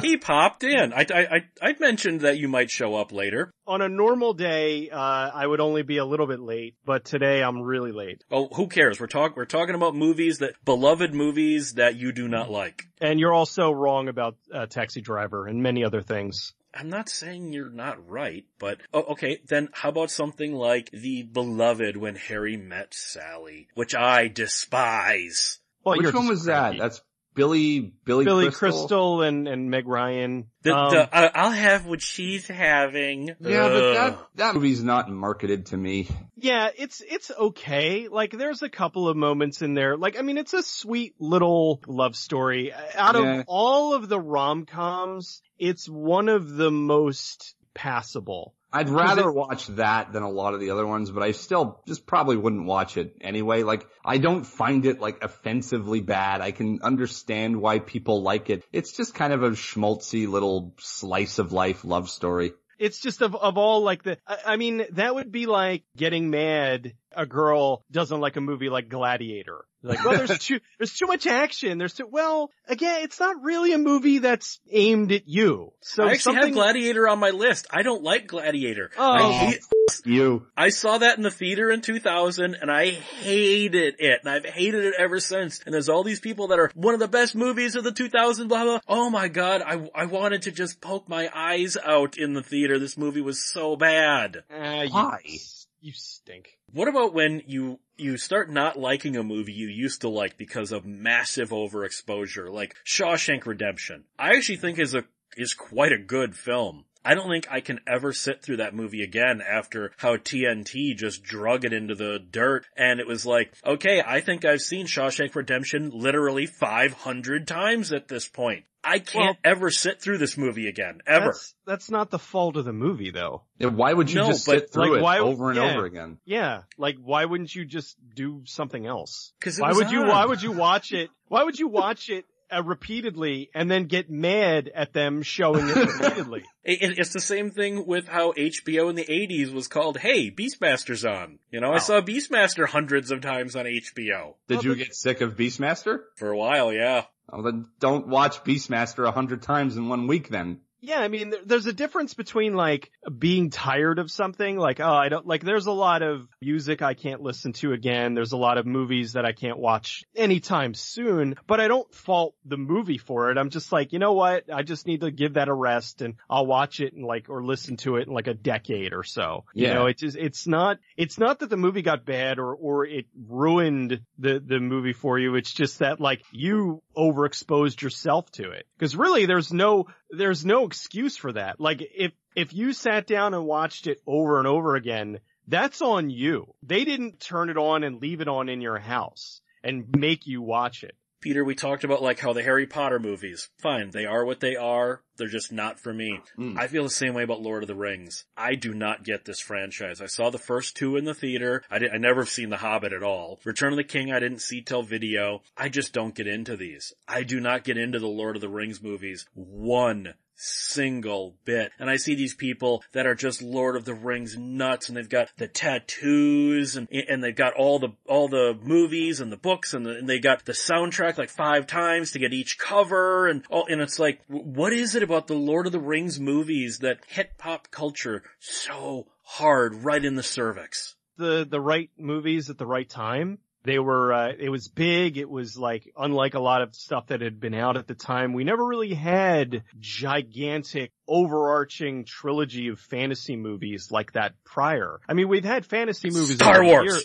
He popped in. I, I, I, I mentioned that you might show up later. On a normal day, uh, I would only be a little bit late, but today I'm really late. Oh, who cares? We're talking, we're talking about movies that, beloved movies that you do not like. And you're also wrong about uh, Taxi Driver and many other things. I'm not saying you're not right, but oh, okay, then how about something like The Beloved When Harry Met Sally, which I despise. Well, which one was that? That's Billy, Billy, Billy Crystal, Crystal and, and Meg Ryan. The, um, the, uh, I'll have what she's having. Yeah, Ugh. but that, that movie's not marketed to me. Yeah, it's, it's okay. Like, there's a couple of moments in there. Like, I mean, it's a sweet little love story. Out yeah. of all of the rom-coms, it's one of the most passable. I'd rather it, watch that than a lot of the other ones, but I still just probably wouldn't watch it anyway. Like, I don't find it, like, offensively bad. I can understand why people like it. It's just kind of a schmaltzy little slice of life love story. It's just of, of all, like, the, I, I mean, that would be like getting mad a girl doesn't like a movie like Gladiator. Like, well, there's too, there's too much action. There's too, well, again, it's not really a movie that's aimed at you. So I actually something... have Gladiator on my list. I don't like Gladiator. Oh, I hate f- you. I saw that in the theater in two thousand and I hated it. And I've hated it ever since. And there's all these people that are one of the best movies of the two thousand, blah, blah. Oh my God. I, I wanted to just poke my eyes out in the theater. This movie was so bad. Uh, Why? You, you stink. What about when you, you start not liking a movie you used to like because of massive overexposure, like Shawshank Redemption? I actually think is a, is quite a good film. I don't think I can ever sit through that movie again after how T N T just drug it into the dirt. And it was like, okay, I think I've seen Shawshank Redemption literally five hundred times at this point. I can't well, ever sit through this movie again, ever. That's, that's not the fault of the movie, though. Yeah, why would you no, just sit through like, it why, over and yeah, over again? Yeah, like why wouldn't you just do something else? Why would odd. you? Why would you watch it? Why would you watch it? Uh, repeatedly and then get mad at them showing it repeatedly. It, it's the same thing with how H B O in the eighties was called, hey, Beastmaster's on. You know, oh. I saw Beastmaster hundreds of times on H B O. Did well, you get sick of Beastmaster? For a while, yeah. Well, then don't watch Beastmaster a hundred times in one week then. Yeah, I mean, there's a difference between, like, being tired of something, like, oh, I don't, like, there's a lot of music I can't listen to again, there's a lot of movies that I can't watch anytime soon, but I don't fault the movie for it, I'm just like, you know what, I just need to give that a rest, and I'll watch it, and like, or listen to it in, like, a decade or so. Yeah. You know, it's just, it's not, it's not that the movie got bad, or, or it ruined the, the movie for you, it's just that, like, you overexposed yourself to it. Because really, there's no, there's no excuse for that. Like, if if you sat down and watched it over and over again, that's on you. They didn't turn it on and leave it on in your house and make you watch it. Peter, we talked about, like, how the Harry Potter movies, fine, they are what they are. They're just not for me. Mm. I feel the same way about Lord of the Rings. I do not get this franchise. I saw the first two in the theater. I, did, I never have seen The Hobbit at all. Return of the King I didn't see till video. I just don't get into these. I do not get into the Lord of the Rings movies one single bit. And I see these people that are just Lord of the Rings nuts, and they've got the tattoos, and and they've got all the all the movies and the books, and, the, and they got the soundtrack like five times to get each cover, and all. And it's like, what is it about the Lord of the Rings movies that hit pop culture so hard right in the cervix? The the right movies at the right time. They were, uh, it was big. It was like, unlike a lot of stuff that had been out at the time, we never really had gigantic overarching trilogy of fantasy movies like that prior. I mean, we've had fantasy movies. Star Wars.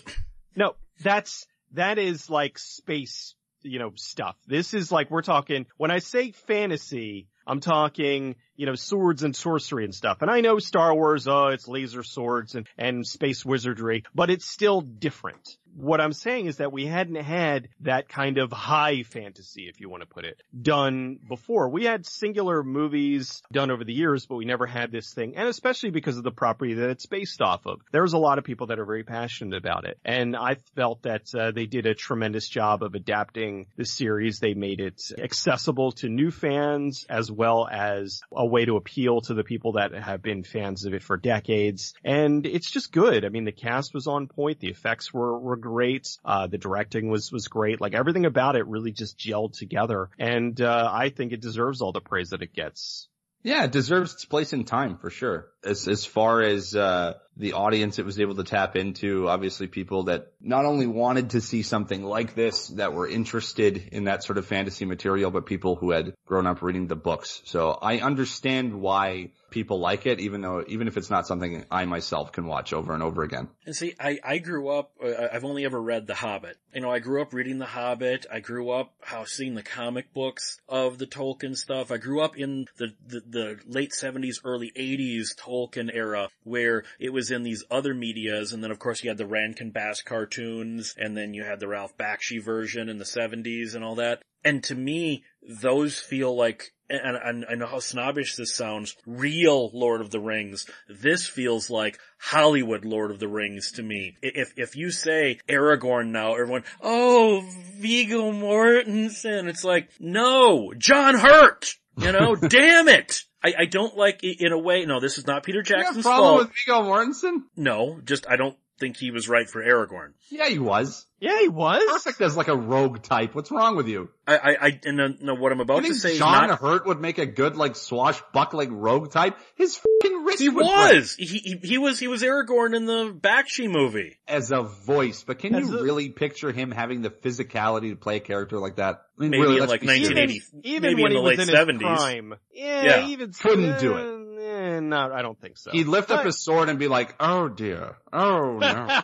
No, that's, that is like space, you know, stuff. This is like, we're talking, when I say fantasy, I'm talking, you know, swords and sorcery and stuff. And I know Star Wars, oh, it's laser swords and, and space wizardry, but it's still different. What I'm saying is that we hadn't had that kind of high fantasy, if you want to put it, done before. We had singular movies done over the years, but we never had this thing, and especially because of the property that it's based off of. There's a lot of people that are very passionate about it, and I felt that uh, they did a tremendous job of adapting the series. They made it accessible to new fans as well as a way to appeal to the people that have been fans of it for decades. And it's just good. I mean, the cast was on point. The effects were, were great. Uh, the directing was, was great. Like, everything about it really just gelled together. And, uh, I think it deserves all the praise that it gets. Yeah, it deserves its place in time for sure. As, as far as, uh, the audience it was able to tap into, obviously people that not only wanted to see something like this, that were interested in that sort of fantasy material, but people who had grown up reading the books. So I understand why people like it, even though, even if it's not something I myself can watch over and over again. And see, I, I grew up, uh, I've only ever read The Hobbit. You know, I grew up reading The Hobbit. I grew up how seeing the comic books of the Tolkien stuff. I grew up in the, the, the late seventies, early eighties Tolkien era, where it was in these other medias, and then of course you had the Rankin Bass cartoons, and then you had the Ralph Bakshi version in the seventies and all that. And to me, those feel like, and, and I know how snobbish this sounds, real Lord of the Rings. This feels like Hollywood Lord of the Rings to me. If if you say Aragorn now, everyone, oh, Viggo Mortensen. It's like, no, John Hurt, you know, damn it. I, I don't like, in a way, no, this is not Peter Jackson's fault. You have a problem with Viggo Mortensen? No, just I don't think he was right for Aragorn. Yeah, he was. Yeah, he was. Perfect as like a rogue type. What's wrong with you? I, I, I and, uh, no, what I'm about to say is not... You think John Hurt would make a good, like, swashbuckling rogue type? His f***ing wrist he would was. He, he, he was! He was Aragorn in the Bakshi movie. As a voice, but can as you a... really picture him having the physicality to play a character like that? I mean, maybe really, in like nineteen eighty, even, maybe even in the late seventies. Yeah, yeah, even... Couldn't do it. Eh, no, I don't think so. He'd lift but... up his sword and be like, oh dear, oh no.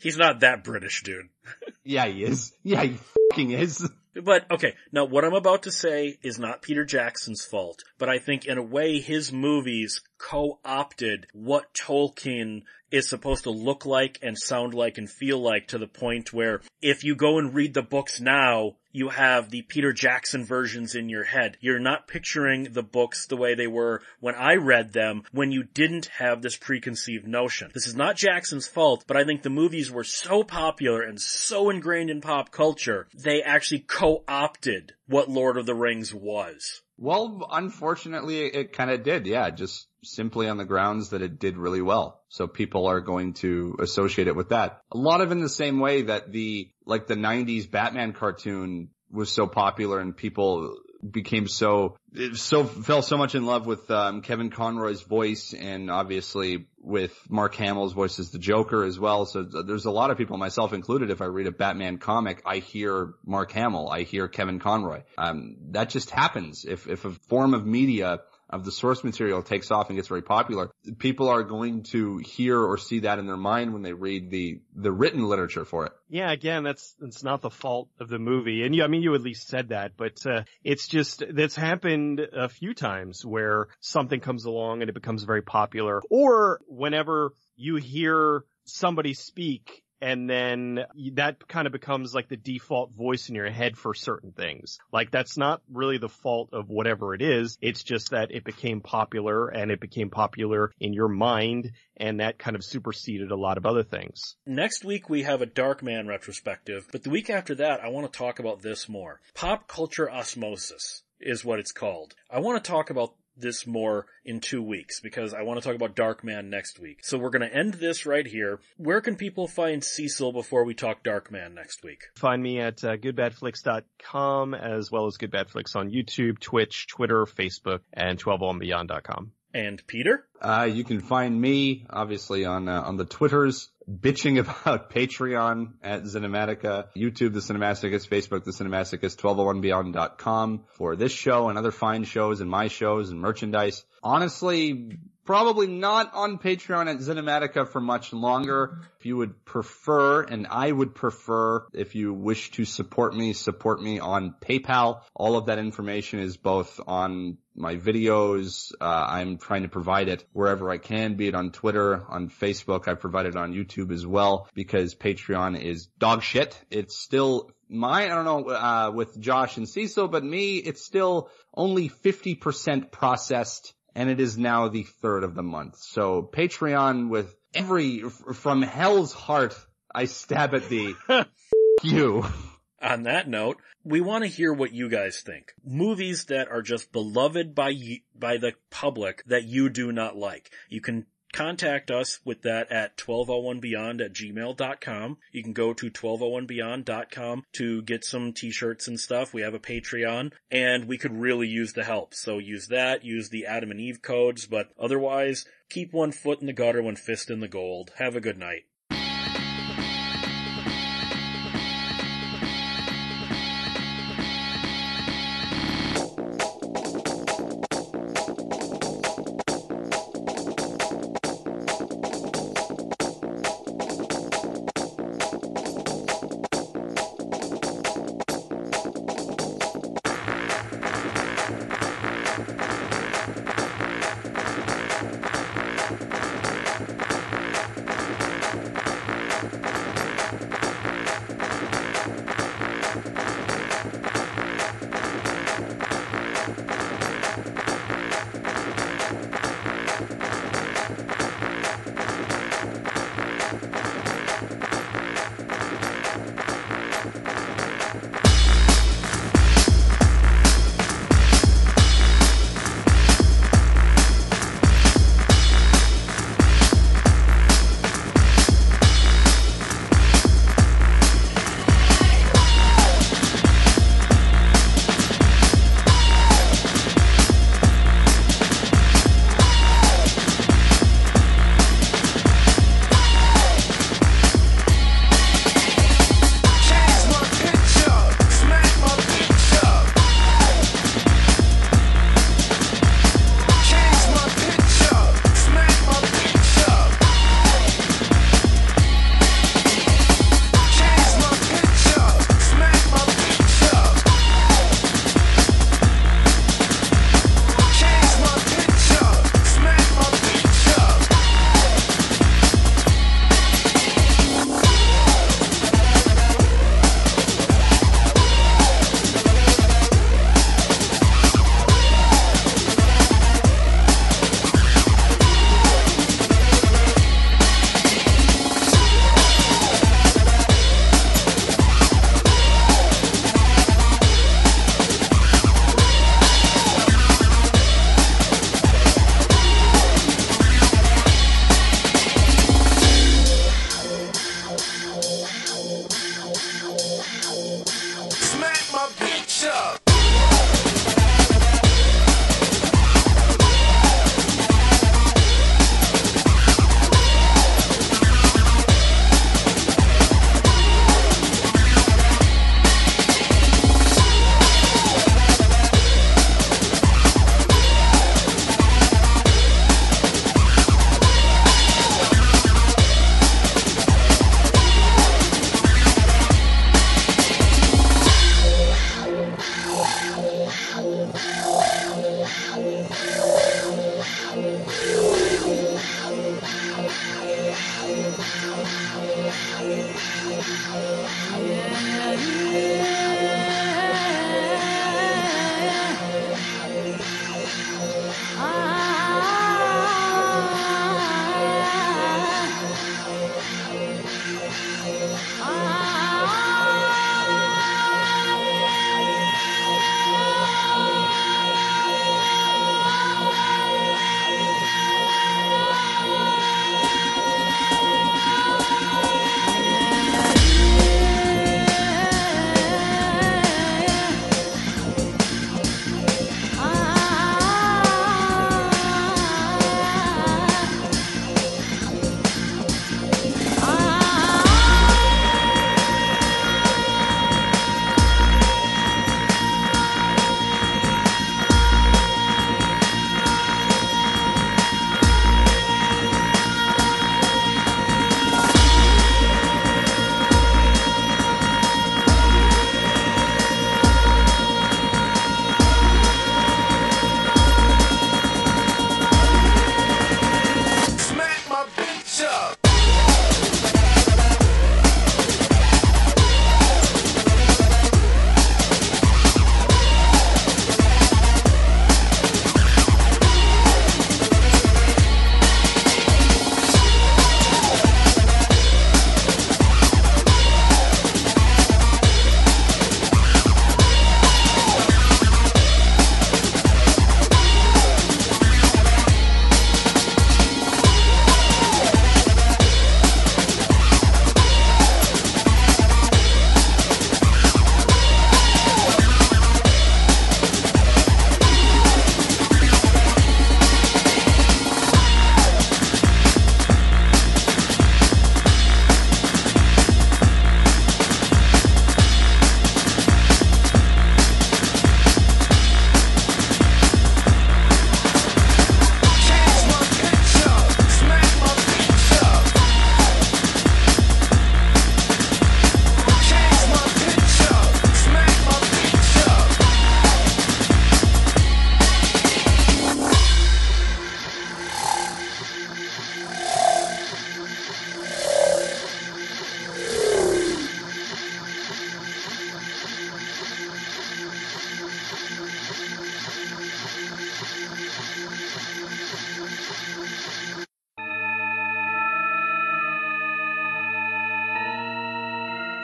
He's not that British, dude. Yeah, he is. Yeah, he fucking is. But, okay, now what I'm about to say is not Peter Jackson's fault, but I think in a way his movies co-opted what Tolkien is supposed to look like and sound like and feel like, to the point where if you go and read the books now, you have the Peter Jackson versions in your head. You're not picturing the books the way they were when I read them, when you didn't have this preconceived notion. This is not Jackson's fault, but I think the movies were so popular and so ingrained in pop culture, they actually co-opted what Lord of the Rings was. Well, unfortunately, it kind of did, yeah, just simply on the grounds that it did really well. So people are going to associate it with that. A lot of in the same way that the, like the nineties Batman cartoon was so popular and people became so, so, fell so much in love with, um, Kevin Conroy's voice, and obviously with Mark Hamill's voice as the Joker as well. So there's a lot of people, myself included, if I read a Batman comic, I hear Mark Hamill, I hear Kevin Conroy. Um, that just happens. If, if a form of media of the source material takes off and gets very popular, people are going to hear or see that in their mind when they read the, the written literature for it. Yeah, again, that's, it's not the fault of the movie. And you, I mean, you at least said that, but, uh, it's just, that's happened a few times where something comes along and it becomes very popular. Or whenever you hear somebody speak, and then that kind of becomes like the default voice in your head for certain things. Like, that's not really the fault of whatever it is. It's just that it became popular, and it became popular in your mind, and that kind of superseded a lot of other things. Next week, we have a Darkman retrospective. But the week after that, I want to talk about this more. Pop culture osmosis is what it's called. I want to talk about this more in two weeks because I want to talk about Darkman next week. So we're going to end this right here. Where can people find Cecil before we talk Darkman next week? Find me at uh, good bad flicks dot com, as well as goodbadflix on YouTube, Twitch, Twitter, Facebook, and twelve oh and beyond dot com. And Peter? Uh, you can find me obviously on, uh, on the Twitters, bitching about Patreon at Cinematica, YouTube, The Cinematicus, Facebook, The Cinematicus, twelve oh and beyond dot com for this show and other fine shows and my shows and merchandise. Honestly, probably not on Patreon at Cinematica for much longer. If you would prefer, and I would prefer, if you wish to support me, support me on PayPal. All of that information is both on my videos. Uh, I'm trying to provide it wherever I can, be it on Twitter, on Facebook. I provide it on YouTube as well, because Patreon is dog shit. It's still mine, I don't know, uh, with Josh and Cecil, but me, it's still only fifty percent processed. And it is now the third of the month. So Patreon, with every, from hell's heart, I stab at thee. You. on that note, we want to hear what you guys think. Movies that are just beloved by you, by the public, that you do not like. You can contact us with that at twelve oh one beyond at gmail dot com. You can go to twelve oh one beyond dot com to get some t-shirts and stuff. We have a Patreon, and we could really use the help. So use that, use the Adam and Eve codes, but otherwise, keep one foot in the gutter, one fist in the gold. Have a good night.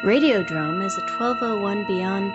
Radiodrome is a twelve oh one Beyond